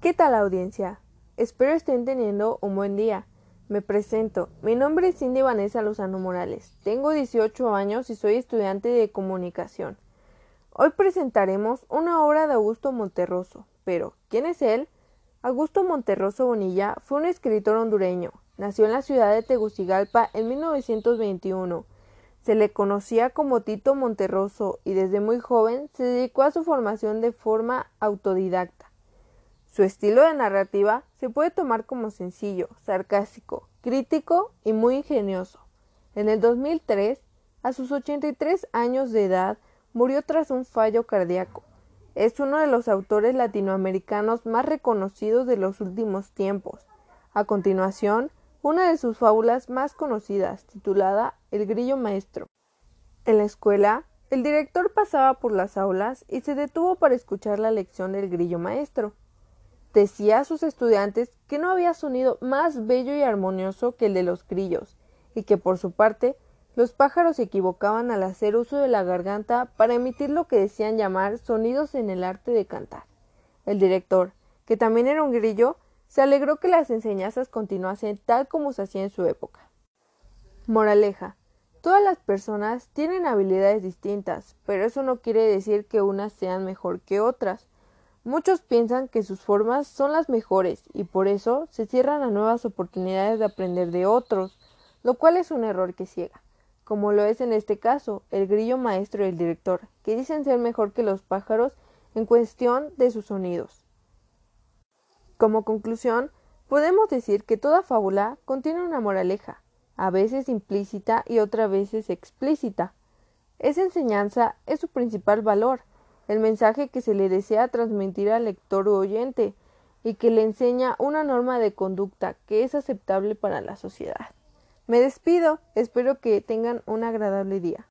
¿Qué tal, audiencia? Espero estén teniendo un buen día. Me presento, mi nombre es Cindy Vanessa Lozano Morales, tengo 18 años y soy estudiante de comunicación. Hoy presentaremos una obra de Augusto Monterroso, pero ¿quién es él? Augusto Monterroso Bonilla fue un escritor hondureño, nació en la ciudad de Tegucigalpa en 1921. Se le conocía como Tito Monterroso y desde muy joven se dedicó a su formación de forma autodidacta. Su estilo de narrativa se puede tomar como sencillo, sarcástico, crítico y muy ingenioso. En el 2003, a sus 83 años de edad, murió tras un fallo cardíaco. Es uno de los autores latinoamericanos más reconocidos de los últimos tiempos. A continuación, una de sus fábulas más conocidas, titulada El Grillo Maestro. En la escuela, el director pasaba por las aulas y se detuvo para escuchar la lección del Grillo Maestro. Decía a sus estudiantes que no había sonido más bello y armonioso que el de los grillos, y que por su parte, los pájaros se equivocaban al hacer uso de la garganta para emitir lo que decían llamar sonidos en el arte de cantar. El director, que también era un grillo, se alegró que las enseñanzas continuasen tal como se hacía en su época. Moraleja: todas las personas tienen habilidades distintas, pero eso no quiere decir que unas sean mejor que otras. Muchos piensan que sus formas son las mejores y por eso se cierran a nuevas oportunidades de aprender de otros, lo cual es un error que ciega, como lo es en este caso el grillo maestro y el director, que dicen ser mejor que los pájaros en cuestión de sus sonidos. Como conclusión, podemos decir que toda fábula contiene una moraleja, a veces implícita y otras veces explícita. Esa enseñanza es su principal valor. El mensaje que se le desea transmitir al lector u oyente y que le enseña una norma de conducta que es aceptable para la sociedad. Me despido, espero que tengan un agradable día.